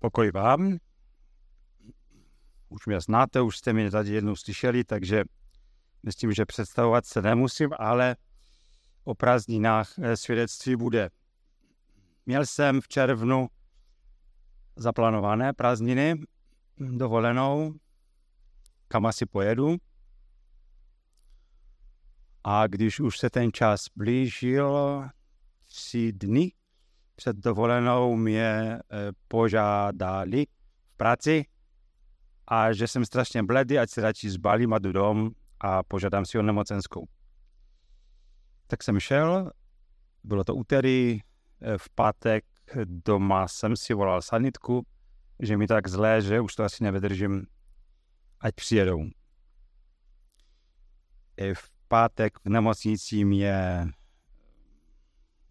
Pokoj vám. Už mě znáte, už jste mě tady jednou slyšeli, takže myslím, že představovat se nemusím, ale o prázdninách svědectví bude. Měl jsem v červnu zaplánované prázdniny, dovolenou, kam asi pojedu. A když už se ten čas blížil, 3 dny před dovolenou mě požádali v práci a že jsem strašně bledý, ať se radši zbalím a jdu dom a požádám si o nemocenskou. Tak jsem šel, bylo to úterý, v pátek doma jsem si volal sanitku, že mi tak zlé, že už to asi nevydržím, ať přijedou. V pátek v nemocnici mě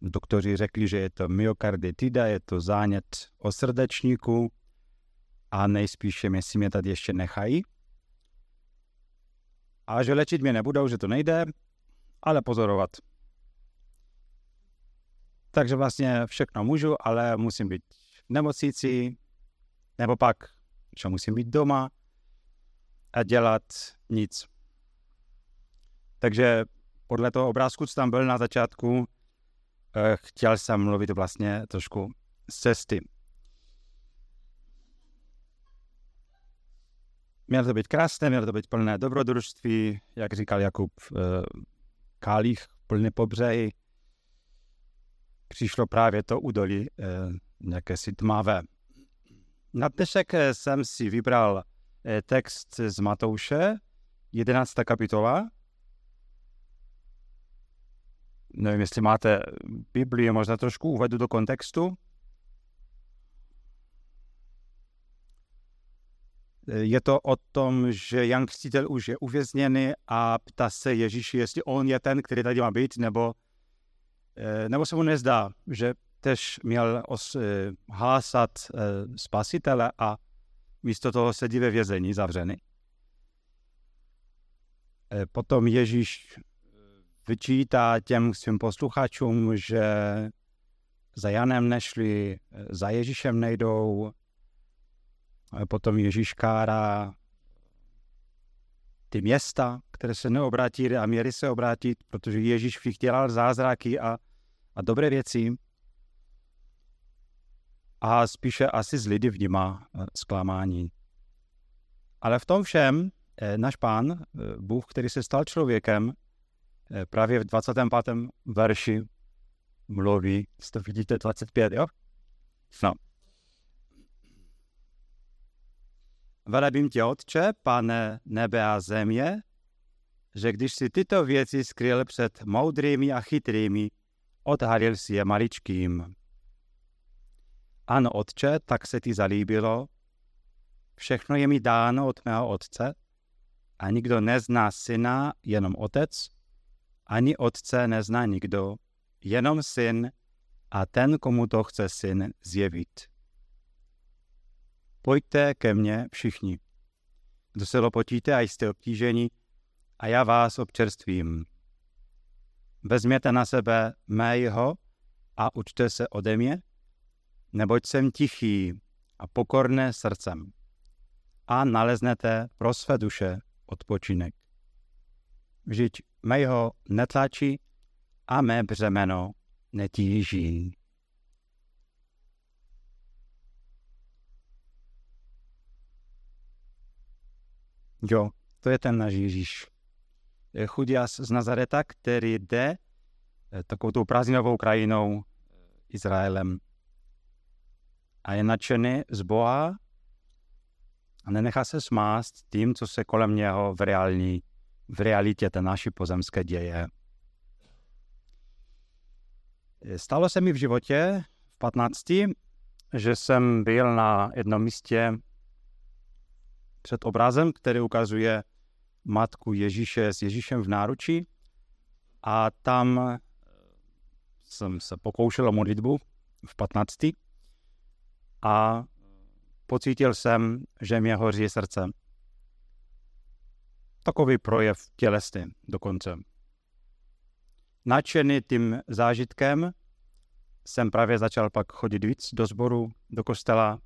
doktoři řekli, že je to myokarditida, je to zánět o srdečníku a nejspíše, jestli mě tady ještě nechají. A že léčit mě nebudou, že to nejde, ale pozorovat. Takže vlastně všechno můžu, ale musím být v nemocnici, nebo pak, že musím být doma a dělat nic. Takže podle toho obrázku, co tam byl na začátku, chtěl jsem mluvit vlastně trošku z cesty. Mělo to být krásné, mělo to být plné dobrodružství, jak říkal Jakub, Kálich plný pobřehy. Přišlo právě to údolí nějaké si tmavé. Na dnešek jsem si vybral text z Matouše, 11. kapitola. Nevím, jestli máte Biblii, možná trošku uvedu do kontextu. Je to o tom, že Jan Křtitel už je uvězněný a ptá se Ježíši, jestli on je ten, který tady má být, nebo se mu nezdá, že tež měl hlásat spasitele a místo toho sedí ve vězení zavřený. Potom Ježíš vyčítá těm svým posluchačům, že za Janem nešli, za Ježíšem nejdou. Potom Ježíš kárá ty města, které se neobrátí a měli se obrátit, protože Ježíš v nich dělal zázraky a dobré věci. A spíše asi z lidi vnímá zklamání. Ale v tom všem náš Pán, Bůh, který se stal člověkem, právě v 25. verši mluví, to vidíte, 25, jo? No. Velebím tě, Otče, Pane nebe a země, že když si tyto věci skryl před moudrými a chytrými, odhalil si je maličkým. Ano, Otče, tak se ti zalíbilo. Všechno je mi dáno od mého Otce a nikdo nezná Syna, jenom Otec, ani Otce nezná nikdo, jenom Syn a ten, komu to chce Syn zjevit. Pojďte ke mně všichni, kdo se lopotíte a jste obtíženi, a já vás občerstvím. Vezměte na sebe mého a učte se ode mě, neboť jsem tichý a pokorné srdcem, a naleznete pro své duše odpočinek. Vždyť mého netlačí a mé břemeno netíží. Jo, to je ten náš Ježíš. Chudias z Nazareta, který jde takovou tou prázdninovou krajinou Izraelem. A je nadšený z Boha a nenechá se smást tím, co se kolem něho v realitě té naší pozemské děje. Stalo se mi v životě v 15, že jsem byl na jednom místě před obrazem, který ukazuje matku Ježíše s Ježíšem v náručí, a tam jsem se pokoušel o modlitbu v 15. a pocítil jsem, že mě hoří srdce. Takový projev tělesný dokonce. Nadšený tím zážitkem jsem právě začal pak chodit víc do sboru, do kostela,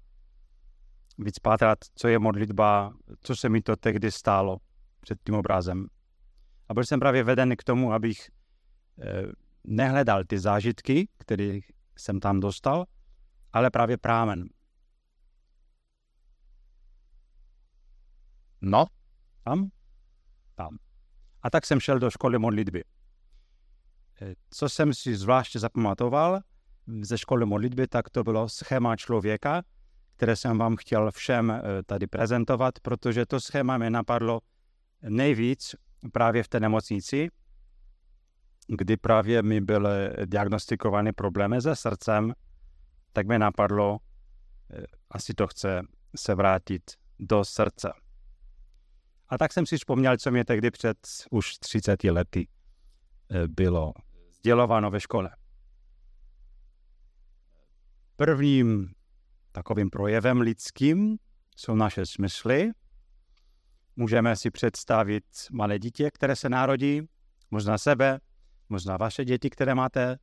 víc pátrat, co je modlitba, co se mi to tehdy stálo před tím obrazem. A byl jsem právě veden k tomu, abych nehledal ty zážitky, které jsem tam dostal, ale právě prámen. No? Tam. A tak jsem šel do školy modlitby. Co jsem si zvláště zapamatoval ze školy modlitby, tak to bylo schéma člověka, které jsem vám chtěl všem tady prezentovat, protože to schéma mě napadlo nejvíc právě v té nemocnici, kdy právě mi byly diagnostikovány problémy se srdcem, tak mě napadlo, asi to chce se vrátit do srdce. A tak jsem si vzpomněl, co mě tehdy před už 30 lety bylo sdělováno ve škole. Prvním takovým projevem lidským jsou naše smysly. Můžeme si představit malé dítě, které se narodí, možná sebe, možná vaše děti, které máte,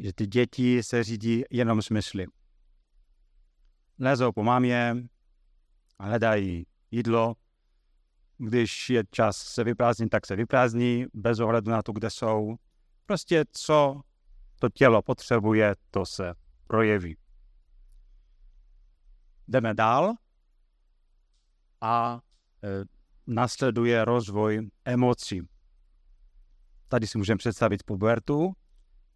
že ty děti se řídí jenom smysly. Lezou po mámě, hledají jídlo, když je čas se vyprázdnit, tak se vyprázdní, bez ohledu na to, kde jsou. Prostě co to tělo potřebuje, to se projeví. Jdeme dál a následuje rozvoj emocí. Tady si můžeme představit pubertu,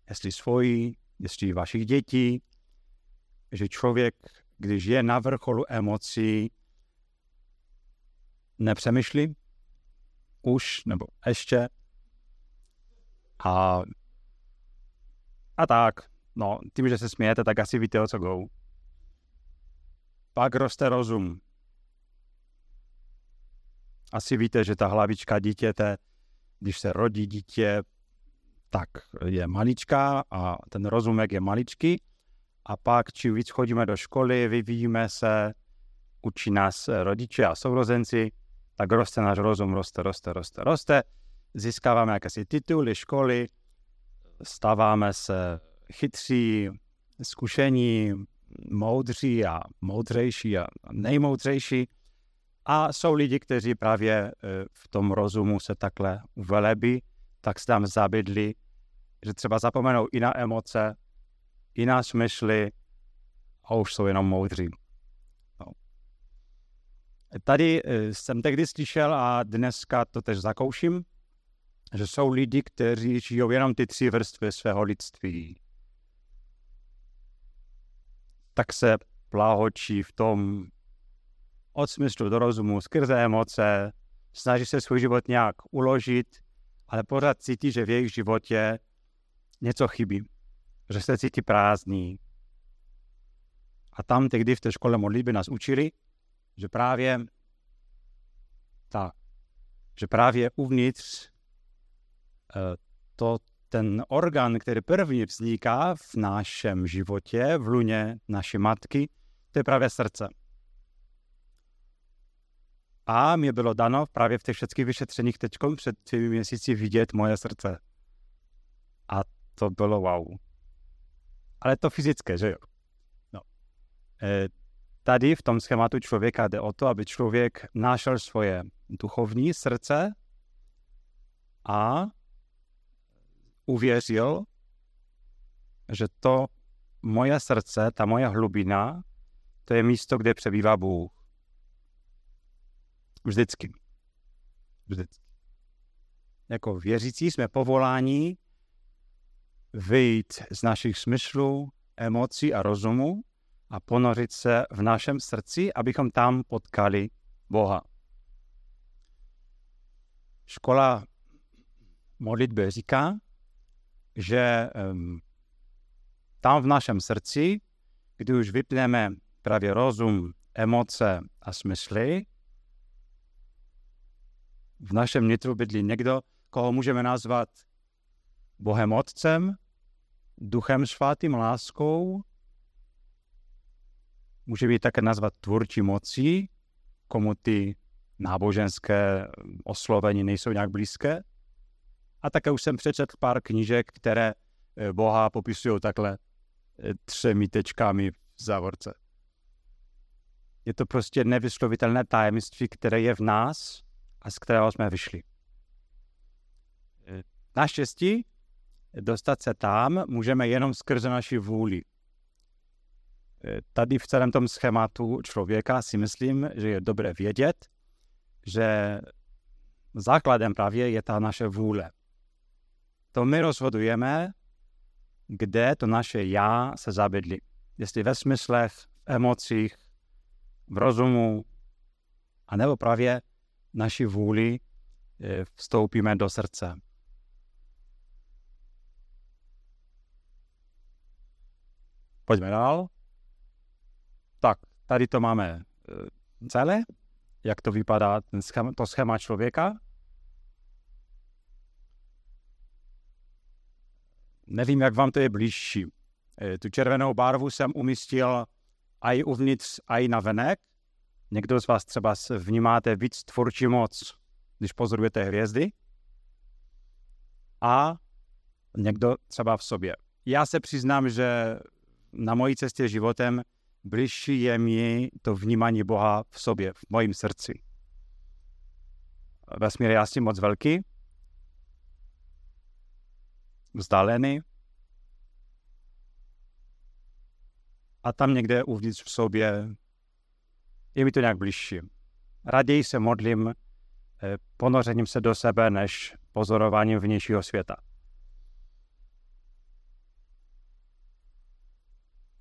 jestli svoji, jestli vašich dětí, že člověk, když je na vrcholu emocí, nepřemýšlí už nebo ještě a tak, no, tím, že se smějete, tak asi víte, o co go. Pak roste rozum. Asi víte, že ta hlavička dítěte, když se rodí dítě, tak je maličká a ten rozumek je maličký a pak čím víc chodíme do školy, vyvíjíme se, učí nás rodiče a sourozenci, tak roste náš rozum, roste. Získáváme jakési tituly, školy, stáváme se chytří, zkušení, moudří a moudřejší a nejmoudřejší. A jsou lidi, kteří právě v tom rozumu se takhle uvelebí, tak se tam zabydlí, že třeba zapomenou i na emoce, i na smysly a už jsou jenom moudří. Tady jsem tehdy slyšel a dneska to tež zakouším, že jsou lidi, kteří žijou jenom ty 3 vrstvy svého lidství. Tak se pláhočí v tom od smyslu do rozumu, skrze emoce, snaží se svůj život nějak uložit, ale pořád cítí, že v jejich životě něco chybí, že se cítí prázdní. A tam tehdy v té škole modlitby nás učili, že právě uvnitř ten orgán, který první vzniká v našem životě, v luně naší matky, to je právě srdce. A mě bylo dano právě v těch všech vyšetřeních tečkom před 2 měsíci vidět moje srdce. A to bylo wow. Ale to fyzické, že jo? No. Tady v tom schématu člověka jde o to, aby člověk našel svoje duchovní srdce a uvěřil, že to moje srdce, ta moje hlubina, to je místo, kde přebývá Bůh. Vždycky. Jako věřící jsme povoláni vyjít z našich smyslů, emocí a rozumu a ponořit se v našem srdci, abychom tam potkali Boha. Škola modlitby říká, že tam v našem srdci, kdy už vypneme právě rozum, emoce a smysly, v našem nitru bydlí někdo, koho můžeme nazvat Bohem Otcem, Duchem Svatým, láskou, můžeme ji také nazvat tvůrčí mocí, komu ty náboženské oslovení nejsou nějak blízké. A také už jsem přečetl pár knížek, které Boha popisují takhle 3 tečkami v závorce. Je to prostě nevyslovitelné tajemství, které je v nás a z kterého jsme vyšli. Naštěstí dostat se tam můžeme jenom skrze naši vůli. Tady v celém tom schématu člověka si myslím, že je dobré vědět, že základem právě je ta naše vůle. To my rozhodujeme, kde to naše já se zabydlí. Jestli ve smyslech, v emocích, v rozumu, anebo právě naší vůli vstoupíme do srdce. Pojďme dál. Tak, tady to máme celé, jak to vypadá, to schéma člověka. Nevím, jak vám to je blížší. Tu červenou barvu jsem umístil aj uvnitř, aj na venek. Někdo z vás třeba vnímáte víc tvůrčí moc, když pozorujete hvězdy. A někdo třeba v sobě. Já se přiznám, že na mojí cestě životem blížší je mi to vnímání Boha v sobě, v mojím srdci. Vesmír je asi moc velký, vzdálený a tam někde uvnitř v sobě je mi to nějak blížší. Raději se modlím ponořením se do sebe, než pozorováním vnějšího světa.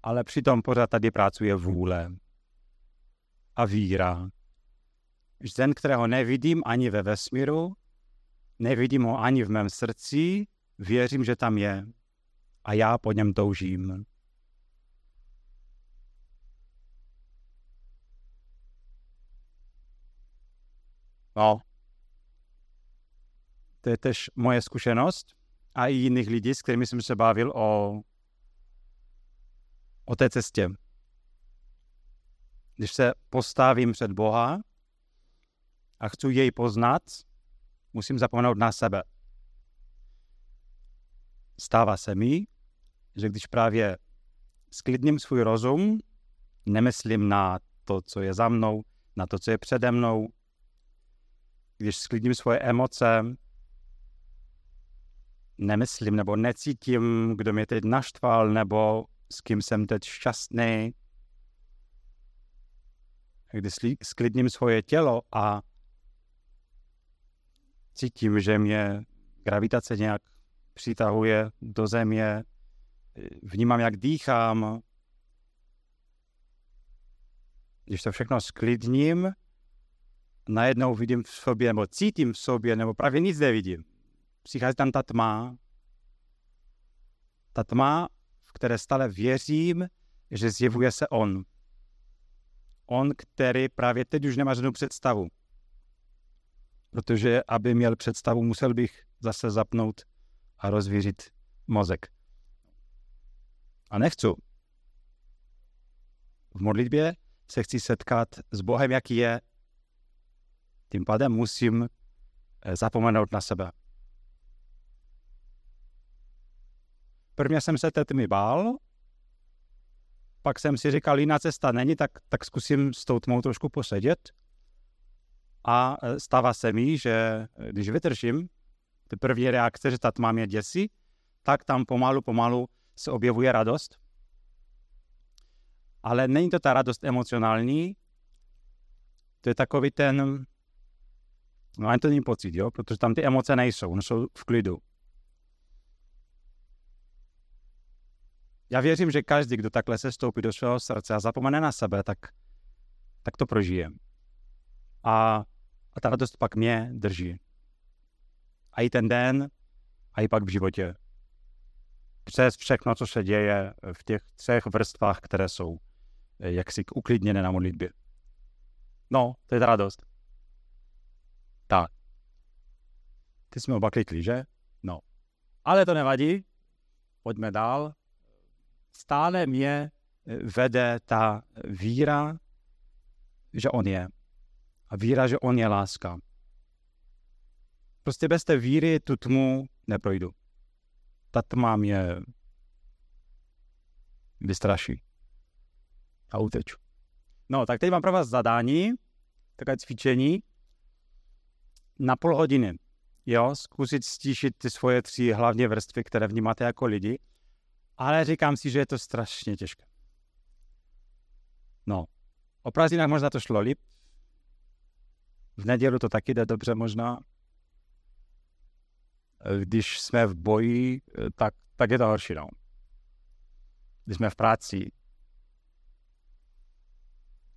Ale přitom pořád tady pracuje vůle a víra. Že ten, kterého nevidím ani ve vesmíru, nevidím ho ani v mém srdci, věřím, že tam je a já po něm toužím. No, to je tež moje zkušenost a i jiných lidí, s kterými jsem se bavil o té cestě. Když se postavím před Boha a chci jej poznat, musím zapomenout na sebe. Stává se mi, že když právě sklidním svůj rozum, nemyslím na to, co je za mnou, na to, co je přede mnou, když sklidním svoje emoce, nemyslím nebo necítím, kdo mě teď naštval, nebo s kým jsem teď šťastný. Když sklidním svoje tělo a cítím, že mě gravitace nějak přitahuje do země, vnímám, jak dýchám. Když to všechno sklidním, najednou vidím v sobě, nebo cítím v sobě, nebo právě nic nevidím. Přichází tam ta tma. Ta tma, v které stále věřím, že zjevuje se on. On, který právě teď už nemá žádnou představu. Protože aby měl představu, musel bych zase zapnout a rozvířit mozek. A nechci. V modlitbě se chci setkat s Bohem, jaký je. Tím pádem musím zapomenout na sebe. Prvně jsem se té tmy bál, pak jsem si říkal, jiná cesta není, tak zkusím s tou tmou trošku posedět. A stává se mi, že když vytržím ty první reakce, že ta tma mě děsí, tak tam pomalu se objevuje radost. Ale není to ta radost emocionální, to je takový ten, no ani to není pocit, jo? Protože tam ty emoce nejsou, oni jsou v klidu. Já věřím, že každý, kdo takhle se stoupí do svého srdce a zapomene na sebe, tak to prožije. A ta radost pak mě drží. A i ten den, a i pak v životě. Přes všechno, co se děje v těch třech vrstvách, které jsou jaksi uklidněné na modlitbě. No, to je ta radost. Tak. Ty jsme oba klikli, že? No. Ale to nevadí. Pojďme dál. Stále mě vede ta víra, že on je. A víra, že on je láska. Prostě bez té víry tu tmu neprojdu. Ta tma mě vystraší. A uteču. No, tak teď mám pro vás zadání, takové cvičení na půl hodiny. Jo, zkusit stíšit ty svoje 3 hlavní vrstvy, které vnímáte jako lidi, ale říkám si, že je to strašně těžké. No, o prázdninách možná to šlo líp, v neděli to taky jde dobře možná. Když jsme v boji, tak je to horší, no. Když jsme v práci,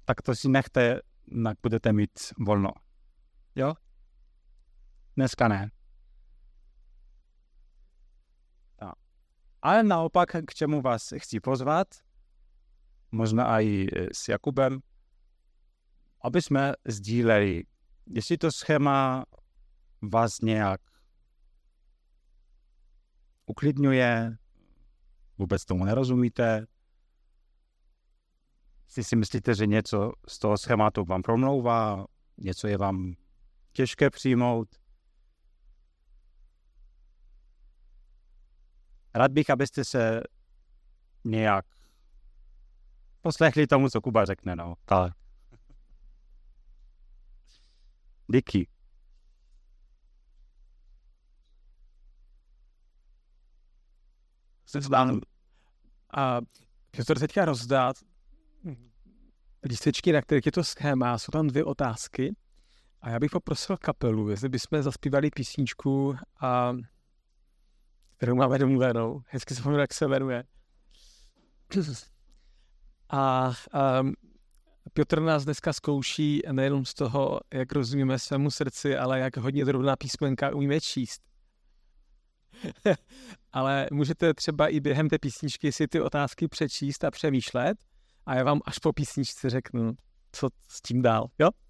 tak to si nechte, jak budete mít volno. Jo? Dneska ne. No. Ale naopak, k čemu vás chci pozvat, možná i s Jakubem, aby jsme sdíleli, jestli to schéma vás nějak uklidňuje, vůbec tomu nerozumíte, jestli si myslíte, že něco z toho schématu vám promlouvá, něco je vám těžké přijmout. Rád bych, abyste se nějak poslechli tomu, co Kuba řekne, no. Tak. Díky. Chci to teďka rozdat. Lístečky, na kterých je to schéma, jsou tam 2 otázky. A já bych poprosil kapelu, jestli bychom zaspívali písničku, kterou máme domluvenou. Hezky se pamatuju, jak se jmenuje. A Piotr nás dneska zkouší nejenom z toho, jak rozumíme svému srdci, ale jak hodně drobná písmenka umíme číst. Ale můžete třeba i během té písničky si ty otázky přečíst a přemýšlet a já vám až po písničce řeknu, co s tím dál, jo?